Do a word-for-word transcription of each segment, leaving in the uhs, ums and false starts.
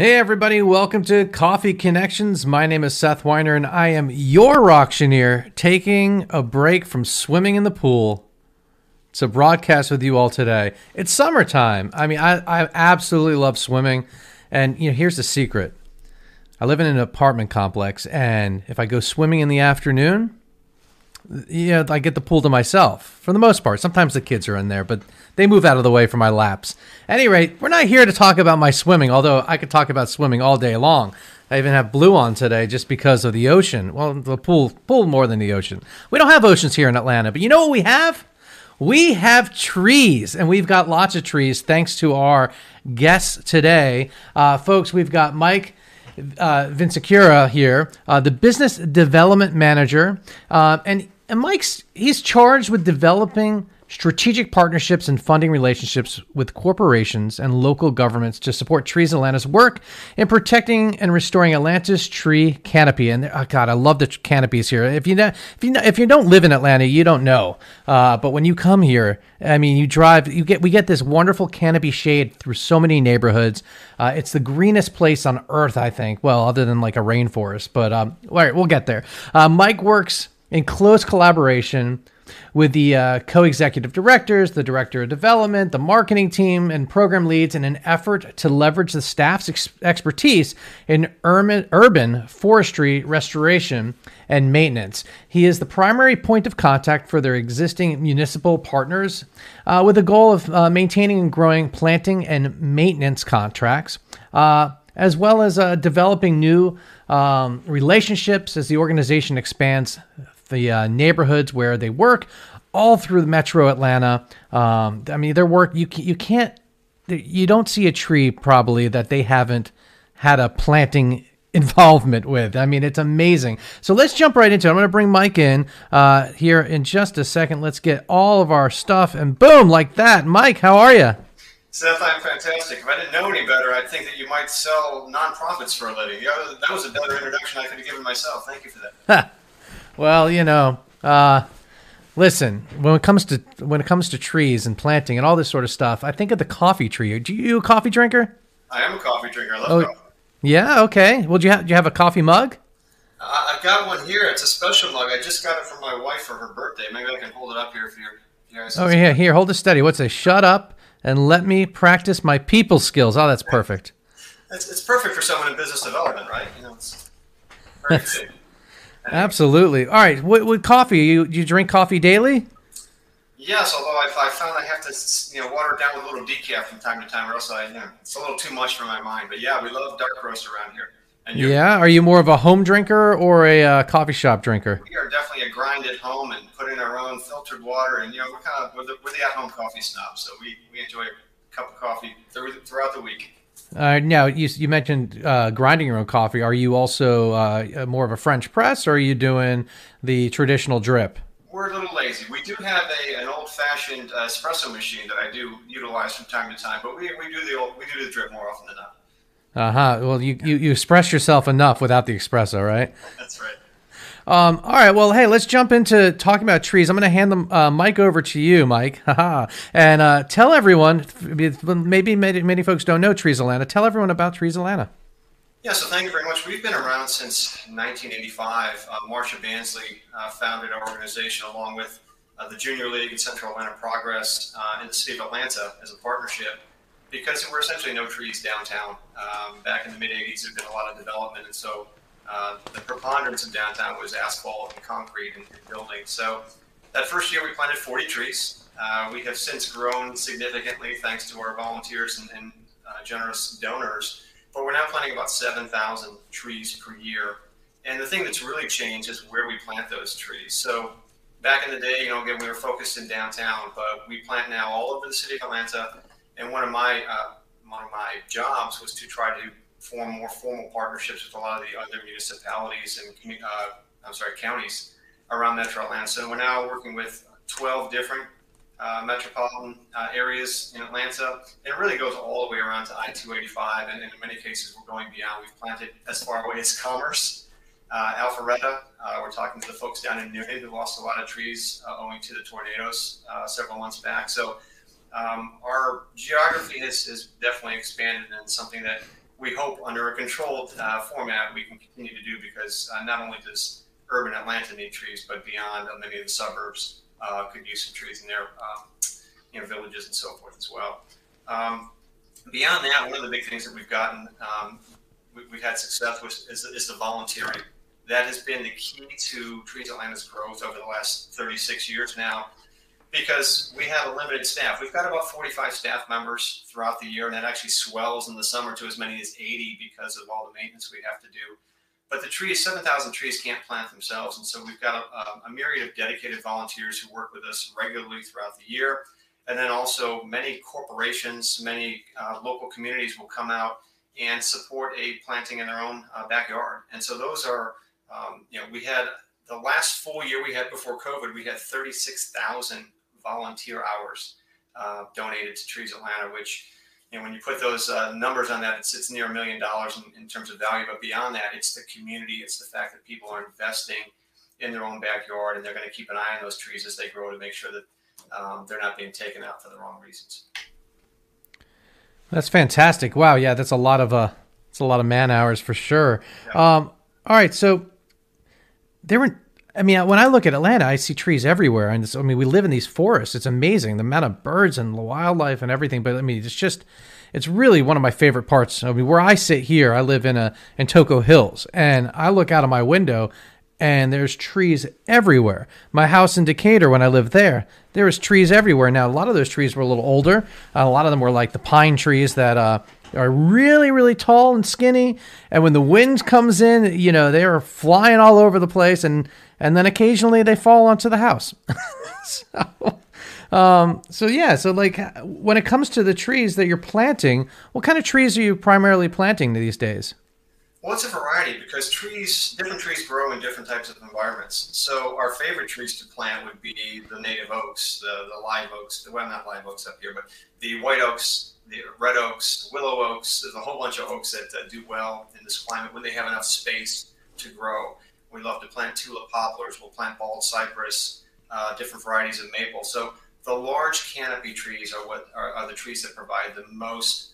Hey everybody, welcome to Coffee Connections. My name is Seth Weiner and I am your Roctioneer, taking a break from swimming in the pool to broadcast with you all today. It's summertime. I mean, I, I absolutely love swimming. And you know, here's the secret. I live in an apartment complex, and if I go swimming in the afternoon, yeah, I get the pool to myself for the most part. Sometimes the kids are in there, but they move out of the way for my laps. At any rate, we're not here to talk about my swimming, although I could talk about swimming all day long. I even have blue on today just because of the ocean. Well, the pool, pool more than the ocean. We don't have oceans here in Atlanta, but you know what we have? We have trees, and we've got lots of trees thanks to our guests today. Uh, folks, we've got Mike Uh, Vince Acura here, uh, the business development manager, uh, and and Mike's he's charged with developing strategic partnerships and funding relationships with corporations and local governments to support Trees Atlanta's work in protecting and restoring Atlanta's tree canopy. And oh God, I love the tr- canopies here. If you know, if you know, if you don't live in Atlanta, you don't know. Uh, but when you come here, I mean, you drive, you get, we get this wonderful canopy shade through so many neighborhoods. Uh, it's the greenest place on earth, I think. Well, other than like a rainforest, but um, all right, we'll get there. Uh, Mike works in close collaboration with the uh, co-executive directors, the director of development, the marketing team, and program leads in an effort to leverage the staff's ex- expertise in urban, urban forestry restoration and maintenance. He is the primary point of contact for their existing municipal partners uh, with the goal of uh, maintaining and growing planting and maintenance contracts, uh, as well as uh, developing new um, relationships as the organization expands the uh, neighborhoods where they work, all through metro Atlanta. Um, I mean, their work, you you can't, you don't see a tree probably that they haven't had a planting involvement with. I mean, it's amazing. So let's jump right into it. I'm going to bring Mike in uh, here in just a second. Let's get all of our stuff and boom, like that. Mike, how are you? Seth, I'm fantastic. If I didn't know any better, I'd think that you might sell nonprofits for a living. That was a better introduction I could have given myself. Thank you for that. Huh. Well, you know, uh, listen, when it comes to when it comes to trees and planting and all this sort of stuff, I think of the coffee tree. Are you a coffee drinker? I am a coffee drinker. I love oh, coffee. Yeah, okay. Well, do you have do you have a coffee mug? Uh, I've got one here. It's a special mug. I just got it from my wife for her birthday. Maybe I can hold it up here for you. you guys oh, yeah, here, here, hold it steady. What's it? Shut up and let me practice my people skills. Oh, that's perfect. It's, it's perfect for someone in business development, right? You know, it's perfect. Absolutely. All right. With, with coffee, you you drink coffee daily? Yes, although I, I found I have to you know water it down with a little decaf from time to time, or else I you know it's a little too much for my mind. But yeah, we love dark roast around here. And yeah, are you more of a home drinker or a uh, coffee shop drinker? We are definitely a grind at home and put in our own filtered water, and you know we're kind of we're the, we're the at home coffee snobs, so we, we enjoy a cup of coffee throughout the week. Uh, now, you you mentioned uh, grinding your own coffee. Are you also uh, more of a French press, or are you doing the traditional drip? We're a little lazy. We do have a an old-fashioned uh, espresso machine that I do utilize from time to time, but we we do the old, we do the drip more often than not. Uh huh. Well, you, you you express yourself enough without the espresso, right? That's right. Um, all right. Well, hey, let's jump into talking about trees. I'm going to hand the uh, mic over to you, Mike. Haha. And uh, tell everyone, maybe many, many folks don't know Trees Atlanta. Tell everyone about Trees Atlanta. Yeah, so thank you very much. We've been around since nineteen eighty-five. Uh, Marcia Bansley uh, founded our organization along with uh, the Junior League and Central Atlanta Progress uh, in the city of Atlanta as a partnership, because there were essentially no trees downtown. Um, back in the mid-eighties, there had been a lot of development, and so Uh, the preponderance of downtown was asphalt and concrete and, and buildings. So that first year we planted forty trees. Uh, we have since grown significantly thanks to our volunteers and, and uh, generous donors, but we're now planting about seven thousand trees per year. And the thing that's really changed is where we plant those trees. So back in the day, you know, again, we were focused in downtown, but we plant now all over the city of Atlanta. And one of my, uh, one of my jobs was to try to form more formal partnerships with a lot of the other municipalities and uh, I'm sorry, counties around Metro Atlanta. So we're now working with twelve different uh, metropolitan uh, areas in Atlanta. It really goes all the way around to I two eighty-five, and in many cases we're going beyond. We've planted as far away as Commerce, uh, Alpharetta. Uh, we're talking to the folks down in Newton who lost a lot of trees uh, owing to the tornadoes uh, several months back. So um, our geography has, has definitely expanded, and something that we hope under a controlled uh, format we can continue to do, because uh, not only does urban Atlanta need trees, but beyond uh, many of the suburbs uh, could use some trees in their um, you know, villages and so forth as well. Um, beyond that, one of the big things that we've gotten, um, we, we've had success with is, is the volunteering. That has been the key to Trees Atlanta's growth over the last thirty-six years now, because we have a limited staff. We've got about forty-five staff members throughout the year, and that actually swells in the summer to as many as eighty because of all the maintenance we have to do. But the trees, seven thousand trees can't plant themselves, and so we've got a, a myriad of dedicated volunteers who work with us regularly throughout the year. And then also many corporations, many uh, local communities will come out and support a planting in their own uh, backyard. And so those are, um, you know, we had the last full year we had before COVID, we had thirty-six thousand volunteer hours uh, donated to Trees Atlanta, which, you know, when you put those uh, numbers on that, it's, it's near a million dollars in, in terms of value. But beyond that, it's the community. It's the fact that people are investing in their own backyard, and they're going to keep an eye on those trees as they grow to make sure that Um, they're not being taken out for the wrong reasons. That's fantastic. Wow. Yeah. That's a lot of, uh, it's a lot of man hours for sure. Yeah. Um, all right. So there were, I mean, when I look at Atlanta, I see trees everywhere. And this, I mean, we live in these forests. It's amazing the amount of birds and wildlife and everything, but I mean, it's just, it's really one of my favorite parts. I mean, where I sit here, I live in a, in Toco Hills, and I look out of my window and there's trees everywhere. My house in Decatur, when I lived there, there was trees everywhere. Now, a lot of those trees were a little older. A lot of them were like the pine trees that uh, are really, really tall and skinny. And when the wind comes in, you know, they are flying all over the place. And, and then occasionally they fall onto the house. so, um, so, yeah. So, like, when it comes to the trees that you're planting, what kind of trees are you primarily planting these days? Well, it's a variety, because trees, different trees grow in different types of environments. So our favorite trees to plant would be the native oaks, the, the live oaks, the, well, not live oaks up here, but the white oaks, the red oaks, willow oaks. There's a whole bunch of oaks that uh, do well in this climate when they have enough space to grow. We love to plant tulip poplars. We'll plant bald cypress, uh, different varieties of maple. So the large canopy trees are what are, are the trees that provide the most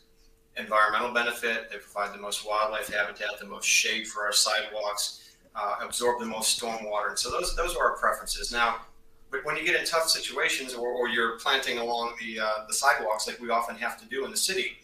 environmental benefit. They provide the most wildlife habitat, the most shade for our sidewalks, uh, absorb the most storm water. And so those those are our preferences. Now, but when you get in tough situations, or, or you're planting along the uh, the sidewalks, like we often have to do in the city,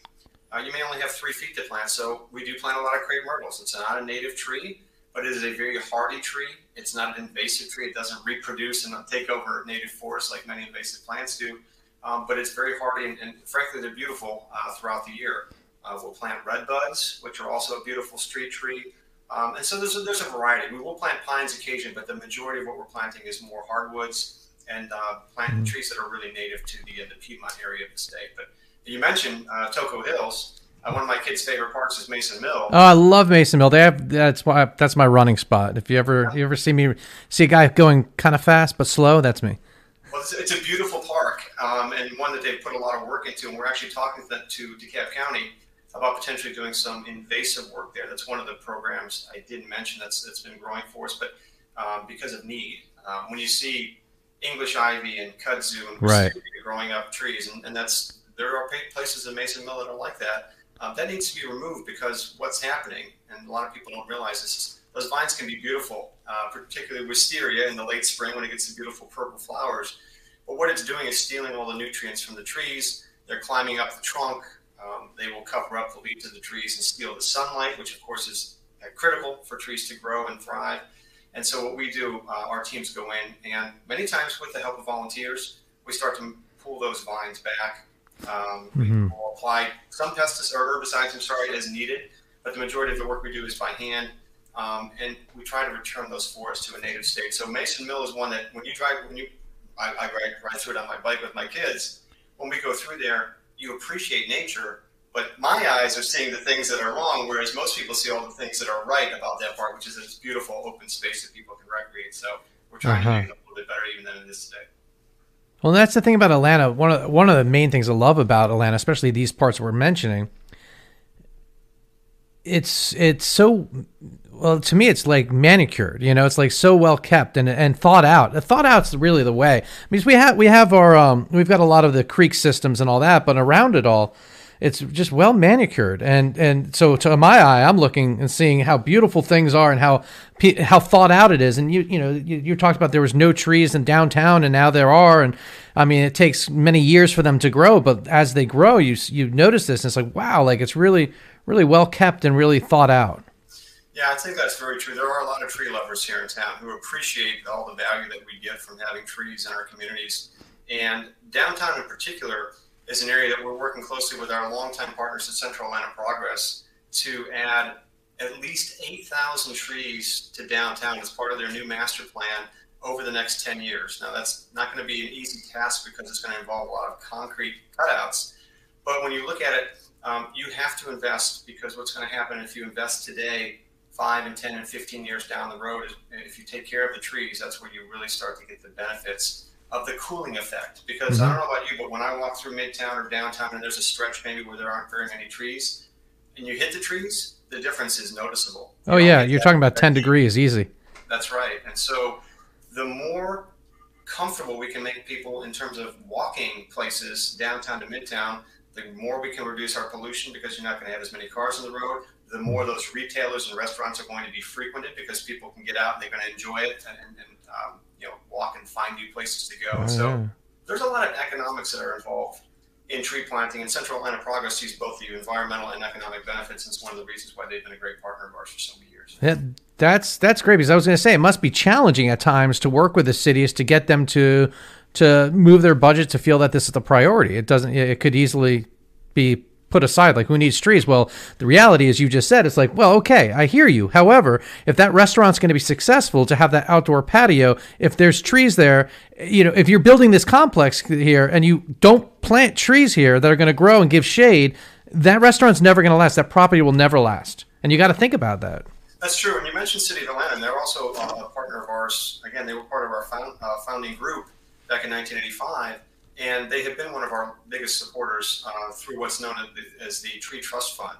uh, you may only have three feet to plant. So we do plant a lot of crepe myrtles. It's not a native tree, but it is a very hardy tree. It's not an invasive tree. It doesn't reproduce and take over native forests like many invasive plants do. Um, but it's very hardy, and, and frankly, they're beautiful uh, throughout the year. Uh, we'll plant red buds, which are also a beautiful street tree. Um, and so there's a, there's a variety. We will plant pines occasionally, but the majority of what we're planting is more hardwoods and uh, planting mm-hmm. trees that are really native to the, uh, the Piedmont area of the state. But you mentioned uh, Toco Hills. Uh, one of my kids' favorite parks is Mason Mill. Oh, I love Mason Mill. They have, that's why I, that's my running spot. If you ever yeah. you ever see me see a guy going kind of fast but slow, that's me. Well, it's, it's a beautiful park, um, and one that they've put a lot of work into. And we're actually talking to, them, to DeKalb County about potentially doing some invasive work there. That's one of the programs I didn't mention that's that's been growing for us, but um, because of need. Um, when you see English ivy and kudzu and right. growing up trees, and, and that's there are places in Mason Mill that are like that, um, that needs to be removed, because what's happening, and a lot of people don't realize this, those vines can be beautiful, uh, particularly wisteria in the late spring when it gets the beautiful purple flowers. But what it's doing is stealing all the nutrients from the trees. They're climbing up the trunk. Um, they will cover up the leaves of the trees and steal the sunlight, which, of course, is critical for trees to grow and thrive. And so what we do, uh, our teams go in, and many times with the help of volunteers, we start to pull those vines back. Um, mm-hmm. We'll apply some pesticides or herbicides, I'm sorry, as needed, but the majority of the work we do is by hand. Um, and we try to return those forests to a native state. So Mason Mill is one that when you drive, when you, I, I ride, ride through it on my bike with my kids. When we go through there, you appreciate nature, but my eyes are seeing the things that are wrong, whereas most people see all the things that are right about that park, which is this beautiful open space that people can recreate. So we're trying uh-huh. to make it a little bit better even than it is today. Well, that's the thing about Atlanta. One of, one of the main things I love about Atlanta, especially these parts we're mentioning, it's it's so, well, to me, it's like manicured, you know, it's like so well kept and, and thought out. The thought out's really the way. I mean, we have, we have our, um, we've got a lot of the creek systems and all that, but around it all, it's just well manicured. And, and so to my eye, I'm looking and seeing how beautiful things are and how, how thought out it is. And you, you know, you, you talked about there was no trees in downtown and now there are. And I mean, it takes many years for them to grow, but as they grow, you, you notice this and it's like, wow, like it's really, really well kept and really thought out. Yeah, I think that's very true. There are a lot of tree lovers here in town who appreciate all the value that we get from having trees in our communities. And downtown in particular is an area that we're working closely with our longtime partners at Central Atlanta Progress to add at least eight thousand trees to downtown as part of their new master plan over the next ten years. Now, that's not going to be an easy task because it's going to involve a lot of concrete cutouts. But when you look at it, um, you have to invest, because what's going to happen if you invest today, five and ten and fifteen years down the road, is if you take care of the trees, that's where you really start to get the benefits of the cooling effect. Because mm-hmm. I don't know about you, but when I walk through Midtown or downtown and there's a stretch maybe where there aren't very many trees, and you hit the trees, the difference is noticeable. Oh, you know, yeah. You're that, talking about ten degrees, easy. That's right. And so the more comfortable we can make people in terms of walking places downtown to Midtown, the more we can reduce our pollution, because you're not going to have as many cars on the road. The more those retailers and restaurants are going to be frequented, because people can get out and they're going to enjoy it and, and, and um, you know, walk and find new places to go. Oh, so yeah. There's a lot of economics that are involved in tree planting, and Central Atlanta Progress sees both the environmental and economic benefits. And it's one of the reasons why they've been a great partner of ours for so many years. Yeah, that's, that's great, because I was going to say, it must be challenging at times to work with the cities to get them to, to move their budget to feel that this is the priority. It doesn't, it could easily be put aside, like, who needs trees? Well, the reality is, you just said, it's like, well, okay, I hear you. However, if that restaurant's going to be successful to have that outdoor patio, if there's trees there, you know, if you're building this complex here and you don't plant trees here that are going to grow and give shade, that restaurant's never going to last. That property will never last. And you got to think about that. That's true. And you mentioned City of Atlanta, and they're also a partner of ours. Again, they were part of our found, uh, founding group back in nineteen eighty-five. And they have been one of our biggest supporters uh, through what's known as the Tree Trust Fund.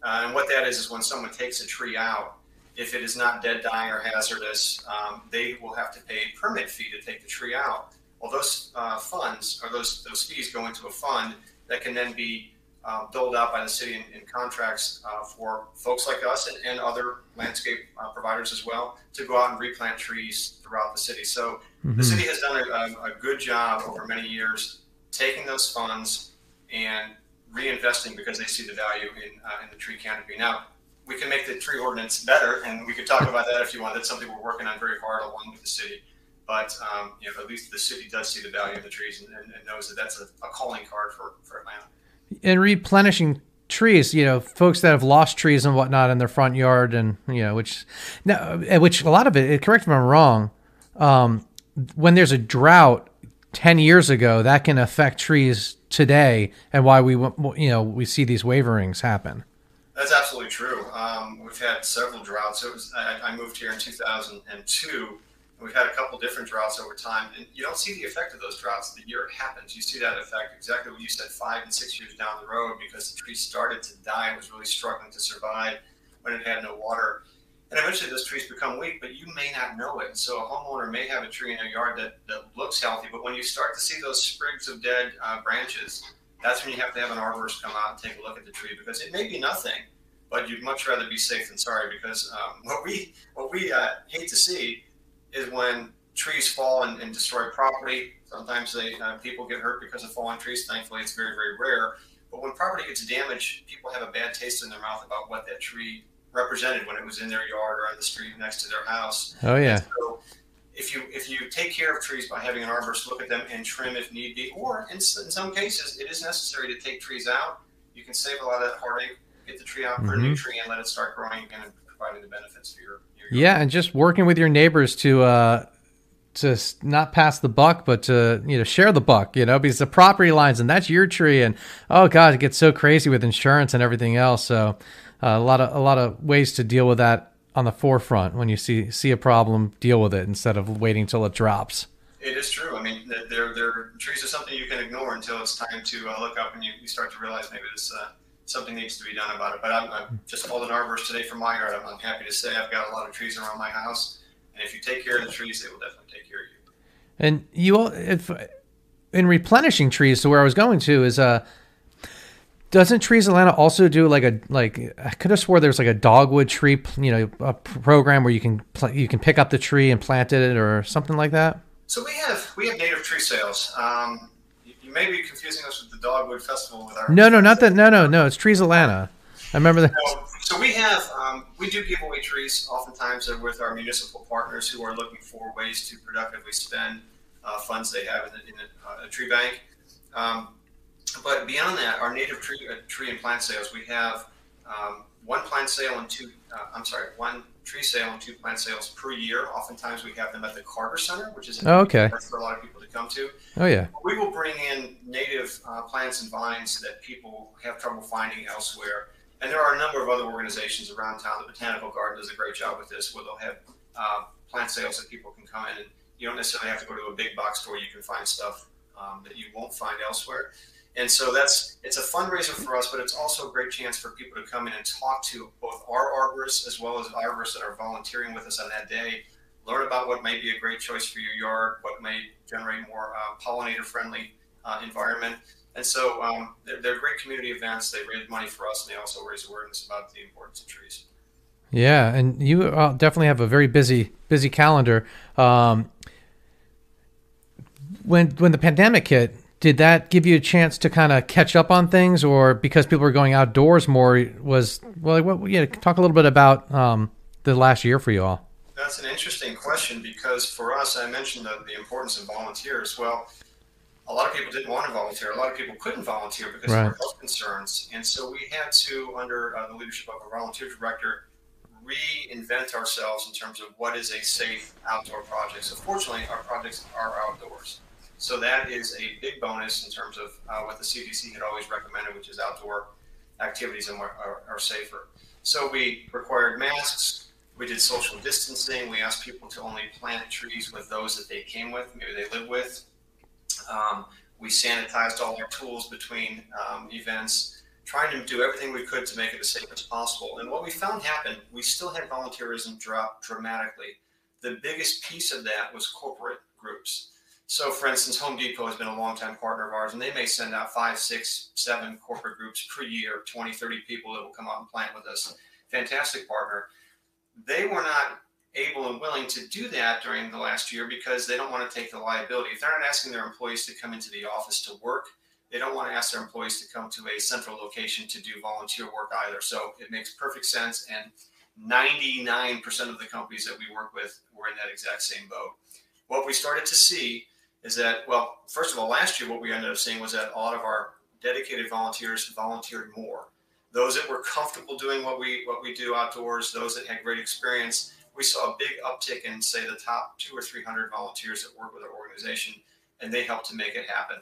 Uh, and what that is, is when someone takes a tree out, if it is not dead, dying, or hazardous, um, they will have to pay a permit fee to take the tree out. Well, those uh, funds, or those those fees go into a fund that can then be uh, doled out by the city in, in contracts uh, for folks like us and, and other landscape uh, providers as well to go out and replant trees throughout the city. So the city has done a, a good job over many years taking those funds and reinvesting, because they see the value in, uh, in the tree canopy. Now, we can make the tree ordinance better, and we could talk about that if you want. That's something we're working on very hard along with the city. But um, you know, at least the city does see the value of the trees and, and knows that that's a, a calling card for, for Atlanta. And replenishing trees, you know, folks that have lost trees and whatnot in their front yard, and you know, which now, which a lot of it, correct me if I'm wrong, um, when there's a drought ten years ago, that can affect trees today, and why we, you know, we see these waverings happen. That's absolutely true. Um, we've had several droughts. It was, I, I moved here in two thousand two, and we've had a couple different droughts over time. And you don't see the effect of those droughts the year it happens. You see that effect exactly what you said, five and six years down the road, because the tree started to die and was really struggling to survive when it had no water. And eventually those trees become weak, but you may not know it. So a homeowner may have a tree in their yard that, that looks healthy, but when you start to see those sprigs of dead uh, branches, that's when you have to have an arborist come out and take a look at the tree, because it may be nothing, but you'd much rather be safe than sorry, because um, what we what we uh, hate to see is when trees fall and, and destroy property. Sometimes they uh, people get hurt because of falling trees. Thankfully, it's very, very rare. But when property gets damaged, people have a bad taste in their mouth about what that tree represented when it was in their yard or on the street next to their house. Oh yeah. So if you if you take care of trees by having an arborist look at them and trim if need be, or in, in some cases it is necessary to take trees out, you can save a lot of that heartache. Get the tree out, mm-hmm. for a new tree, and let it start growing again and providing the benefits for your, your yard. Yeah, and just working with your neighbors to uh to not pass the buck, but to, you know, share the buck, you know, because the property lines and that's your tree, and oh God, it gets so crazy with insurance and everything else. So Uh, a lot of a lot of ways to deal with that on the forefront. When you see see a problem, deal with it instead of waiting till it drops. It is true. I mean, they're, they're, trees are something you can ignore until it's time to uh, look up and you, you start to realize maybe this uh, something needs to be done about it. But I'm, I'm just called an arborist today for my yard. I'm, I'm happy to say I've got a lot of trees around my house, and if you take care of the trees, they will definitely take care of you. And you all, if in replenishing trees, so where I was going to is uh. Doesn't Trees Atlanta also do like a, like, I could have swore there's like a dogwood tree, you know, a program where you can pl- you can pick up the tree and plant it or something like that? So we have we have native tree sales. Um, you, you may be confusing us with the Dogwood Festival with our. No, no, not that. No, no, no. It's Trees Atlanta. I remember that. So, so we have um, we do give away trees oftentimes with our municipal partners who are looking for ways to productively spend uh, funds they have in, the, in the, uh, a tree bank. Um, But beyond that, our native tree, uh, tree and plant sales, we have um, one plant sale and two, uh, I'm sorry, one tree sale and two plant sales per year. Oftentimes we have them at the Carter Center, which is an oh, okay. place for a lot of people to come to. Oh, yeah. We will bring in native uh, plants and vines that people have trouble finding elsewhere. And there are a number of other organizations around town. The Botanical Garden does a great job with this, where they'll have uh, plant sales that people can come in. And you don't necessarily have to go to a big box store. You can find stuff um, that you won't find elsewhere. And so that's, it's a fundraiser for us, but it's also a great chance for people to come in and talk to both our arborists as well as arborists that are volunteering with us on that day, learn about what may be a great choice for your yard, what may generate more uh, pollinator-friendly uh, environment. And so um, they're, they're great community events. They raise money for us, and they also raise awareness about the importance of trees. Yeah, and you uh, definitely have a very busy, busy calendar. Um, when when the pandemic hit, did that give you a chance to kind of catch up on things, or because people were going outdoors more was, well, what, yeah, talk a little bit about um, the last year for you all. That's an interesting question, because for us, I mentioned the, the importance of volunteers. Well, a lot of people didn't want to volunteer. A lot of people couldn't volunteer because right. of their health concerns. And so we had to, under uh, the leadership of a volunteer director, reinvent ourselves in terms of what is a safe outdoor project. So fortunately, our projects are outdoors. So that is a big bonus in terms of uh, what the C D C had always recommended, which is outdoor activities and are, are safer. So we required masks. We did social distancing. We asked people to only plant trees with those that they came with, maybe they live with. Um, we sanitized all our tools between um, events, trying to do everything we could to make it as safe as possible. And what we found happened, we still had volunteerism drop dramatically. The biggest piece of that was corporate groups. So, for instance, Home Depot has been a longtime partner of ours, and they may send out five, six, seven corporate groups per year, twenty, thirty people that will come out and plant with us. Fantastic partner. They were not able and willing to do that during the last year because they don't want to take the liability. If they're not asking their employees to come into the office to work, they don't want to ask their employees to come to a central location to do volunteer work either. So it makes perfect sense, and ninety-nine percent of the companies that we work with were in that exact same boat. What we started to see is that, well, first of all, last year, what we ended up seeing was that a lot of our dedicated volunteers volunteered more. Those that were comfortable doing what we what we do outdoors, those that had great experience, we saw a big uptick in, say, the top two or three hundred volunteers that work with our organization, and they helped to make it happen.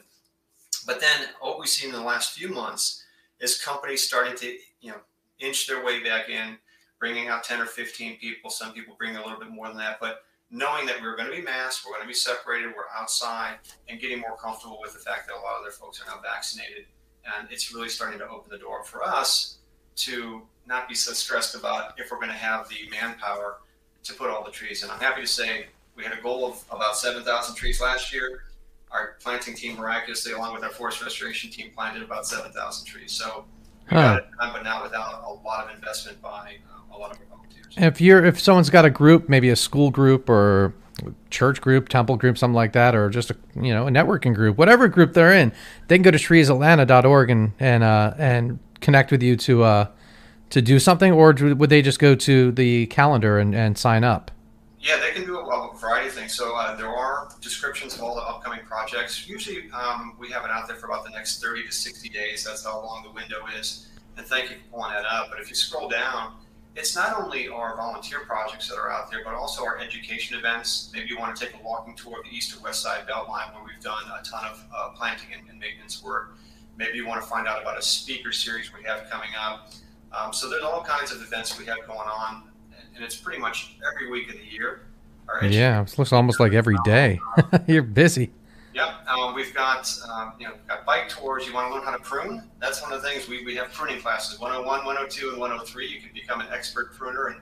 But then what we've seen in the last few months is companies starting to, you know, inch their way back in, bringing out ten or fifteen people. Some people bring a little bit more than that, but knowing that we're going to be masked, we're going to be separated, we're outside, and getting more comfortable with the fact that a lot of their folks are now vaccinated. And it's really starting to open the door for us to not be so stressed about if we're going to have the manpower to put all the trees. And I'm happy to say we had a goal of about seven thousand trees last year. Our planting team miraculously, along with our forest restoration team, planted about seven thousand trees. So we got it done, but not without a lot of investment by um, a lot of our volunteers. If you're, if someone's got a group, maybe a school group or church group, temple group, something like that, or just a, you know, a networking group, whatever group they're in, they can go to trees atlanta dot org and and uh, and connect with you to uh, to do something, or do, would they just go to the calendar and, and sign up? Yeah, they can do a variety of things. So uh, there are descriptions of all the upcoming projects. Usually um, we have it out there for about the next thirty to sixty days. That's how long the window is. And thank you for pulling that up. But if you scroll down, it's not only our volunteer projects that are out there, but also our education events. Maybe you want to take a walking tour of the East or West Side Beltline, where we've done a ton of uh, planting and, and maintenance work. Maybe you want to find out about a speaker series we have coming up. Um, so there's all kinds of events we have going on. And it's pretty much every week of the year. Yeah, it looks almost like every day. You're busy. Yeah, um, we've got um, you know we've got bike tours. You want to learn how to prune? That's one of the things. We, we have pruning classes, one oh one, one oh two, and one oh three. You can become an expert pruner. And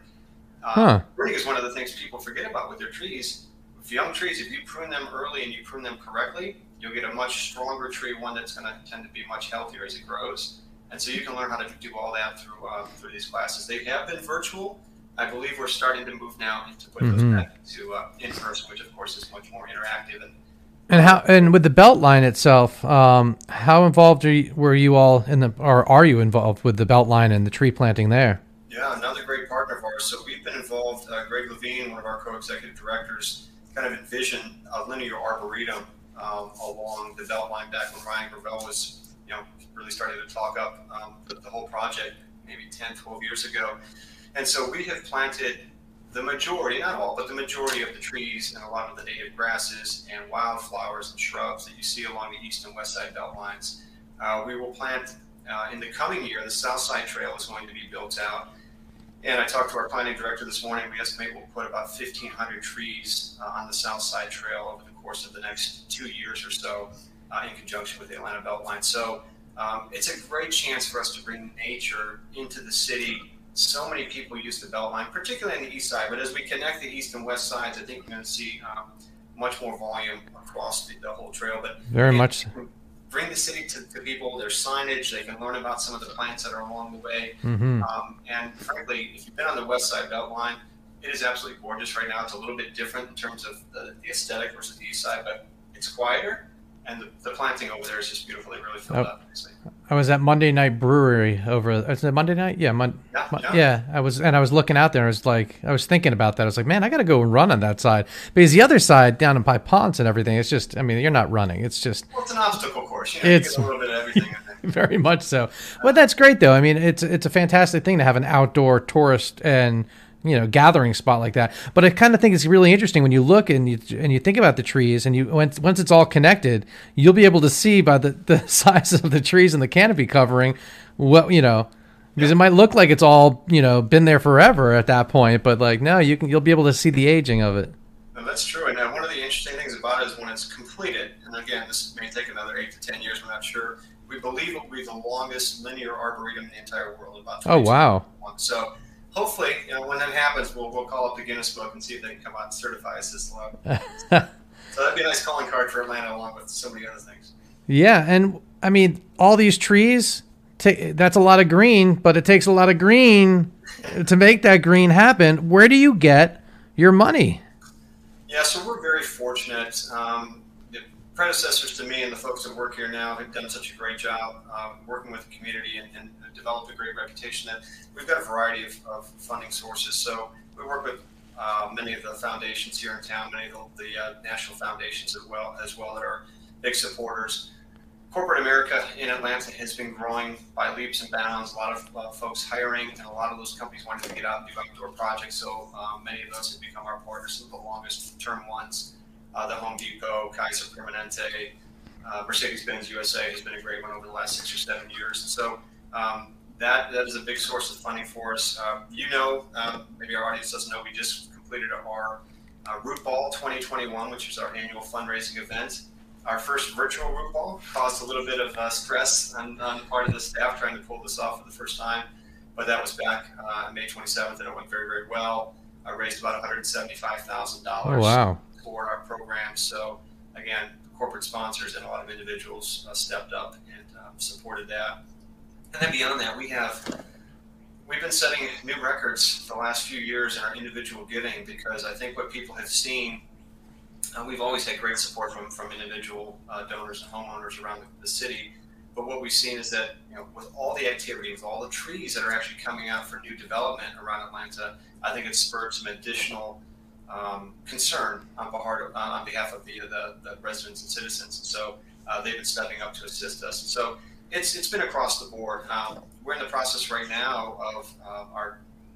uh, huh. Pruning is one of the things people forget about with their trees. With young trees, if you prune them early and you prune them correctly, you'll get a much stronger tree, one that's going to tend to be much healthier as it grows. And so you can learn how to do all that through um, through these classes. They have been virtual. I believe we're starting to move now into put those mm-hmm. back to uh, in person, which of course is much more interactive. And and how and with the Beltline itself, um, how involved are you, were you all in the or are you involved with the Beltline and the tree planting there? Yeah, another great partner of ours. So we've been involved. Uh, Greg Levine, one of our co-executive directors, kind of envisioned a linear arboretum um, along the Beltline back when Ryan Gravel was, you know, really starting to talk up um, the, the whole project maybe ten, twelve years ago. And so we have planted the majority, not all, but the majority of the trees and a lot of the native grasses and wildflowers and shrubs that you see along the east and west side belt lines. Uh, we will plant uh, in the coming year, the South Side Trail is going to be built out. And I talked to our planning director this morning. We estimate we'll put about fifteen hundred trees uh, on the South Side Trail over the course of the next two years or so uh, in conjunction with the Atlanta Beltline. So um, it's a great chance for us to bring nature into the city. So many people use the Beltline, particularly on the east side, but as we connect the east and west sides, I think we're going to see um, much more volume across the, the whole trail. But very much bring the city to, to people, their signage, they can learn about some of the plants that are along the way. Mm-hmm. Um, and frankly, if you've been on the west side Beltline, it is absolutely gorgeous right now. It's a little bit different in terms of the, the aesthetic versus the east side, but it's quieter. And the, the planting over there is just beautiful. They really filled oh, up. Nicely. I was at Monday Night Brewery over. Is it Monday night? Yeah, Mon, yeah, Mon, yeah. yeah. I was, and I was looking out there. And I was like, I was thinking about that. I was like, man, I got to go and run on that side because the other side down in by Ponce and everything. It's just, I mean, you're not running. It's just. Well, it's an obstacle course. You know, it's you get a little bit of everything. Very much so. Well, that's great though. I mean, it's it's a fantastic thing to have an outdoor tourist and, you know, gathering spot like that. But I kind of think it's really interesting when you look and you and you think about the trees and you once once it's all connected, you'll be able to see by the, the size of the trees and the canopy covering what, you know, because yeah. It might look like it's all, you know, been there forever at that point, but like no, you can you'll be able to see the aging of it. No, that's true. And one of the interesting things about it is when it's completed, and again, this may take another eight to ten years, we're not sure. We believe it will be the longest linear arboretum in the entire world. About oh wow! So. Hopefully, you know, when that happens, we'll we'll call up the Guinness Book and see if they can come out and certify us this long. So that'd be a nice calling card for Atlanta, along with so many other things. Yeah, and I mean, all these trees, t- that's a lot of green, but it takes a lot of green to make that green happen. Where do you get your money? Yeah, so we're very fortunate. Um, the predecessors to me and the folks that work here now have done such a great job uh, working with the community and, and developed a great reputation that we've got a variety of, of funding sources. So we work with uh, many of the foundations here in town, many of the, the uh, national foundations as well, as well that are big supporters. Corporate America in Atlanta has been growing by leaps and bounds. A lot of uh, folks hiring, and a lot of those companies wanted to get out and do outdoor projects. So uh, many of those have become our partners, some of the longest term ones. Uh, the Home Depot, Kaiser Permanente, uh, Mercedes-Benz U S A has been a great one over the last six or seven years. And so Um, that that is a big source of funding for us. Um, you know, um, maybe our audience doesn't know, we just completed our uh, Rootball twenty twenty-one, which is our annual fundraising event. Our first virtual Rootball caused a little bit of uh, stress on, on the part of the staff trying to pull this off for the first time, but that was back uh, May twenty-seventh, and it went very, very well. I raised about one hundred seventy-five thousand dollars oh, wow. for our program. So again, corporate sponsors and a lot of individuals uh, stepped up and um, supported that. And then beyond that, we have, we've been setting new records the last few years in our individual giving, because I think what people have seen, uh, we've always had great support from, from individual uh, donors and homeowners around the, the city. But what we've seen is that, you know, with all the activity, with all the trees that are actually coming out for new development around Atlanta, I think it's spurred some additional um, concern on behalf of, uh, on behalf of the, the, the residents and citizens. And so uh, they've been stepping up to assist us. And so It's it's been across the board. Um, we're in the process right now of uh, our,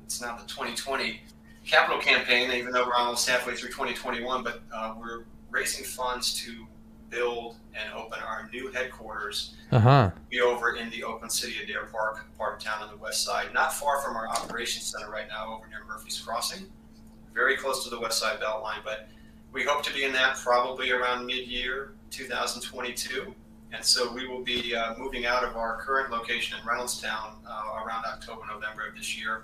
it's now the twenty twenty capital campaign, even though we're almost halfway through twenty twenty-one, but uh, we're raising funds to build and open our new headquarters. Uh-huh. We'll be over in the open city of Dare Park, part of town on the west side, not far from our operations center right now over near Murphy's Crossing, very close to the west side belt line. But we hope to be in that probably around mid-year two thousand twenty-two. And so we will be uh, moving out of our current location in Reynolds Town uh, around October, November of this year.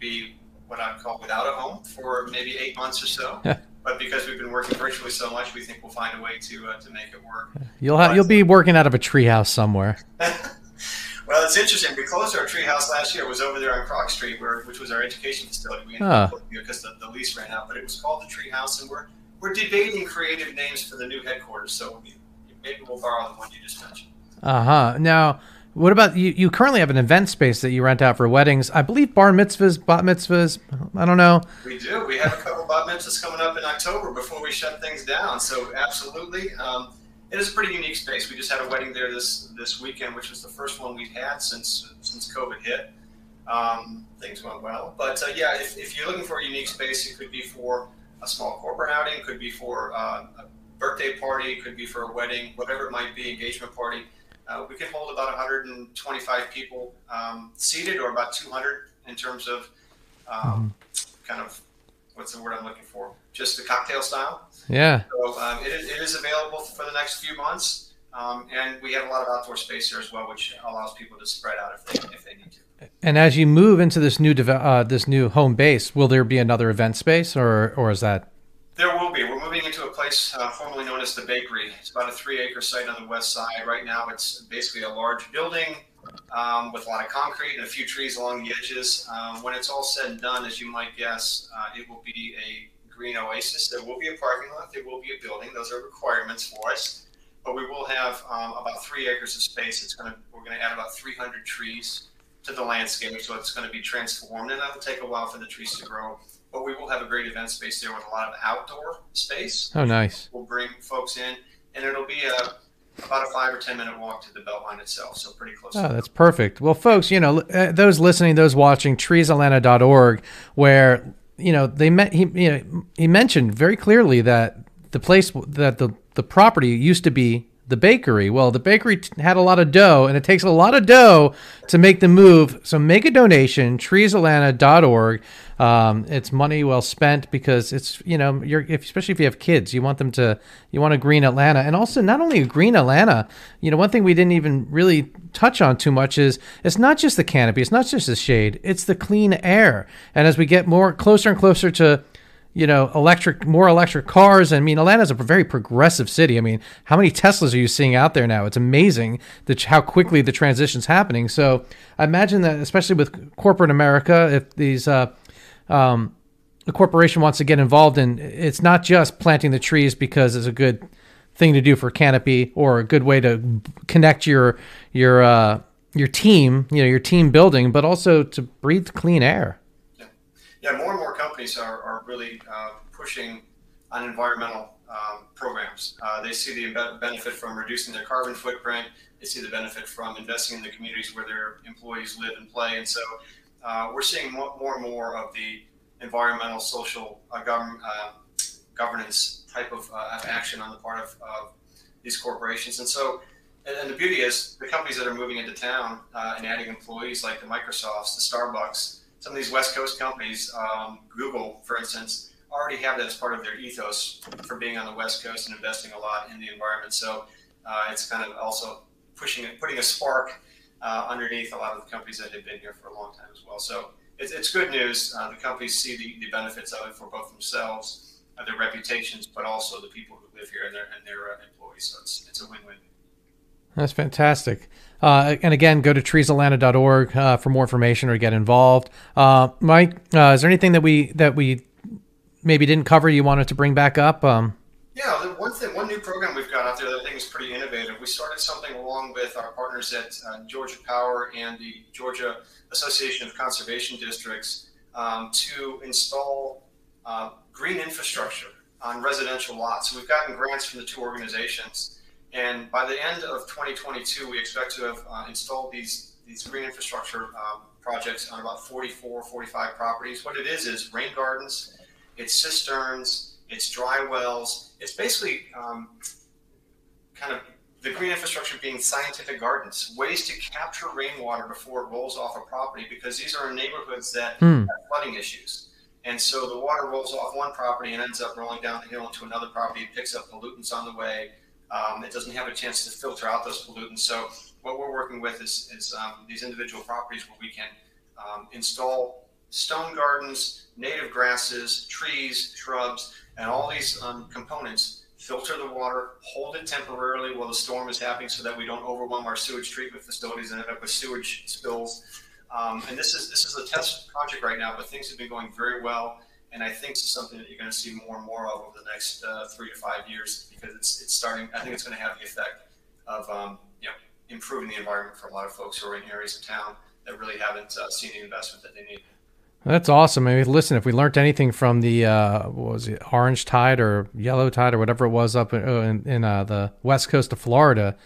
Be what I'd call without a home for maybe eight months or so. Yeah. But because we've been working virtually so much, we think we'll find a way to uh, to make it work. You'll have, you'll be working out of a treehouse somewhere. Well, it's interesting. We closed our treehouse last year. It was over there on Crock Street, where, which was our education facility. We ended huh. up closing it because the, the lease ran out, but it was called the Treehouse, and we're we're debating creative names for the new headquarters. So we, maybe we'll borrow the one you just mentioned. Uh huh. Now, what about you? You currently have an event space that you rent out for weddings. I believe bar mitzvahs, bat mitzvahs. I don't know. We do. We have a couple bat mitzvahs coming up in October before we shut things down. So absolutely. Um, It is a pretty unique space. We just had a wedding there this this weekend, which was the first one we've had since since COVID hit. Um, things went well, but uh, yeah, if, if you're looking for a unique space, it could be for a small corporate outing, it could be for uh, a birthday party, it could be for a wedding, whatever it might be, engagement party. Uh, we can hold about one hundred twenty-five people um, seated, or about two hundred in terms of um, mm-hmm. kind of what's the word I'm looking for? Just the cocktail style. Yeah. So um, it, it is available for the next few months, um, and we have a lot of outdoor space there as well, which allows people to spread out if they if they need to. And as you move into this new deve- uh, this new home base, will there be another event space, or or is that? There will be. We're moving into a place uh, formerly known as The Bakery. It's about a three-acre site on the west side. Right now, it's basically a large building um, with a lot of concrete and a few trees along the edges. Um, when it's all said and done, as you might guess, uh, it will be a green oasis. There will be a parking lot. There will be a building. Those are requirements for us. But we will have um, about three acres of space. It's going to we're going to add about three hundred trees to the landscape, so it's going to be transformed, and that will take a while for the trees to grow. But we will have a great event space there with a lot of outdoor space. Oh, nice. We'll bring folks in, and it'll be a about a five or ten minute walk to the Beltline itself, so pretty close. Oh, that's perfect. Well, folks, you know, those listening, those watching, trees atlanta dot org, where you know they met. He you know, he mentioned very clearly that the place that the the property used to be The Bakery. Well, The Bakery t- had a lot of dough, and it takes a lot of dough to make the move. So make a donation, trees atlanta dot org. Um, it's money well spent, because it's, you know, you're, if, especially if you have kids, you want them to, you want a green Atlanta. And also, not only a green Atlanta, you know, one thing we didn't even really touch on too much is it's not just the canopy, it's not just the shade, it's the clean air. And as we get more closer and closer to, you know, electric, more electric cars. I mean, Atlanta's a very progressive city. I mean, how many Teslas are you seeing out there now? It's amazing that how quickly the transition's happening. So I imagine that, especially with corporate America, if these uh, um, the corporation wants to get involved in, it's not just planting the trees because it's a good thing to do for canopy or a good way to connect your your uh, your team, you know, your team building, but also to breathe clean air. Yeah, more and more companies are, are really uh, pushing on environmental um, programs. Uh, they see the benefit from reducing their carbon footprint. They see the benefit from investing in the communities where their employees live and play. And so uh, we're seeing more, more and more of the environmental, social, uh, govern, uh, governance type of uh, action on the part of uh, these corporations. And so, and, and the beauty is the companies that are moving into town uh, and adding employees, like the Microsofts, the Starbucks, some of these West Coast companies, um, Google, for instance, already have that as part of their ethos for being on the West Coast and investing a lot in the environment. So uh, it's kind of also pushing it, putting a spark uh, underneath a lot of the companies that have been here for a long time as well. So it's, it's good news. Uh, the companies see the, the benefits of it for both themselves, uh, their reputations, but also the people who live here and their, and their uh, employees. So it's, it's a win-win. That's fantastic. Uh, and again, go to trees atlanta dot org uh, for more information or get involved. Uh, Mike, uh, is there anything that we that we maybe didn't cover you wanted to bring back up? Um, yeah, one thing, one new program we've got out there that I think is pretty innovative. We started something along with our partners at uh, Georgia Power and the Georgia Association of Conservation Districts um, to install uh, green infrastructure on residential lots. So we've gotten grants from the two organizations. And by the end of twenty twenty-two, we expect to have uh, installed these these green infrastructure um, projects on about forty-four, forty-five properties. What it is is rain gardens, it's cisterns, it's dry wells. It's basically um, kind of the green infrastructure being scientific gardens, ways to capture rainwater before it rolls off a property, because these are in neighborhoods that mm. have flooding issues. And so the water rolls off one property and ends up rolling down the hill into another property. It picks up pollutants on the way. Um, it doesn't have a chance to filter out those pollutants. So what we're working with is, is um, these individual properties where we can um, install stone gardens, native grasses, trees, shrubs, and all these um, components filter the water, hold it temporarily while the storm is happening so that we don't overwhelm our sewage treatment facilities and end up with sewage spills. Um, and this is this is a test project right now, but things have been going very well. And I think this is something that you're going to see more and more of over the next uh, three to five years because it's it's starting. I think it's going to have the effect of um, you know, improving the environment for a lot of folks who are in areas of town that really haven't uh, seen the investment that they need. That's awesome. I mean, listen, if we learned anything from the uh, what was it, orange tide or yellow tide or whatever it was up in in, in uh, the west coast of Florida,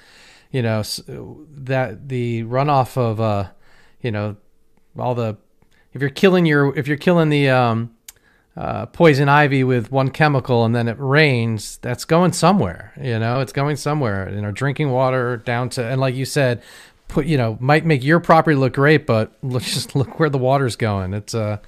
you know, that the runoff of uh, you know, all the if you're killing your if you're killing the um, Uh, poison ivy with one chemical and then it rains, that's going somewhere, you know, it's going somewhere, you know, drinking water down to, and like you said, put, you know, might make your property look great, but look, just look where the water's going. It's uh,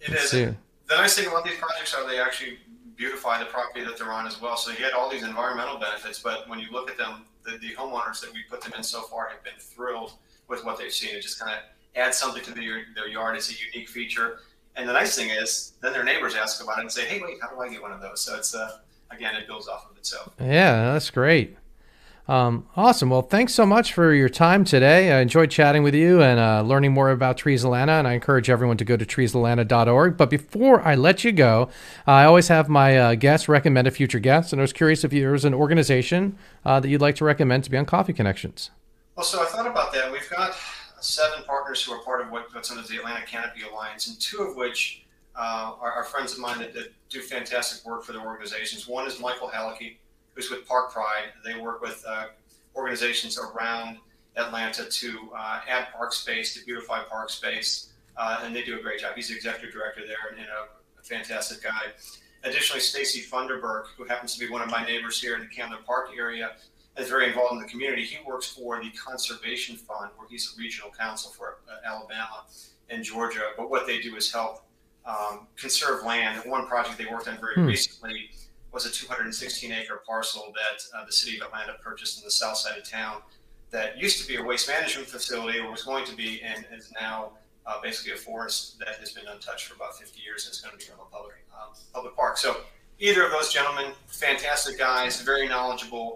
it is. See. The nice thing about these projects are they actually beautify the property that they're on as well. So you get all these environmental benefits, but when you look at them, the, the homeowners that we put them in so far have been thrilled with what they've seen. It just kind of adds something to their, their yard. It's a unique feature. And the nice thing is, then their neighbors ask about it and say, hey, wait, how do I get one of those? So it's, uh, again, it builds off of itself. Yeah, that's great. Um, awesome. Well, thanks so much for your time today. I enjoyed chatting with you and uh, learning more about Trees Atlanta, and I encourage everyone to go to trees atlanta dot org. But before I let you go, uh, I always have my uh, guests recommend a future guest, and I was curious if there was an organization uh, that you'd like to recommend to be on Coffee Connections. Well, so I thought about that. We've got seven partners who are part of what, what's known as the Atlanta Canopy Alliance, and two of which uh, are, are friends of mine that, that do fantastic work for their organizations. One is Michael Halicki, who's with Park Pride. They work with uh, organizations around Atlanta to uh, add park space, to beautify park space, uh, and they do a great job. He's the executive director there and, and a, a fantastic guy. Additionally, Stacy Funderburg, who happens to be one of my neighbors here in the Camden Park area, is very involved in the community. He works for the Conservation Fund, where he's a regional counsel for uh, Alabama and Georgia. But what they do is help um, conserve land. And one project they worked on very hmm. recently was a two hundred sixteen acre parcel that uh, the city of Atlanta purchased in the south side of town that used to be a waste management facility, or was going to be, and is now uh, basically a forest that has been untouched for about fifty years, and it's going to become a public, um, public park. So either of those gentlemen, fantastic guys, very knowledgeable,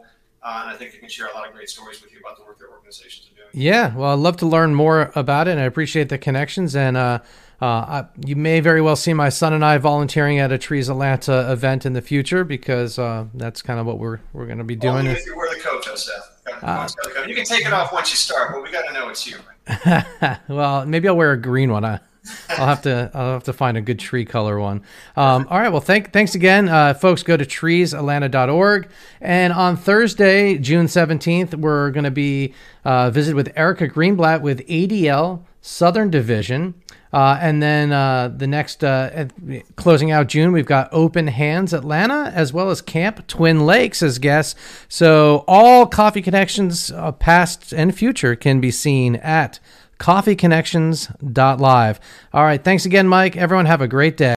Uh, and I think they can share a lot of great stories with you about the work their organizations are doing. Yeah, well, I'd love to learn more about it, and I appreciate the connections. And uh, uh, I, you may very well see my son and I volunteering at a Trees Atlanta event in the future, because uh, that's kind of what we're we're going to be doing. Only if you were the coach, Seth. Uh, you can take it off once you start, but we got to know it's you. Right? Well, maybe I'll wear a green one. I, I'll have to I'll have to find a good tree color one. Um, all right. Well, thank thanks again, uh, folks. Go to trees atlanta dot org. And on Thursday, June seventeenth, we're going to be uh, visit with Erica Greenblatt with A D L Southern Division. Uh, and then uh, the next, uh, closing out June, we've got Open Hands Atlanta, as well as Camp Twin Lakes as guests. So all Coffee Connections, uh, past and future, can be seen at coffee connections dot live. All right. Thanks again, Mike. Everyone have a great day.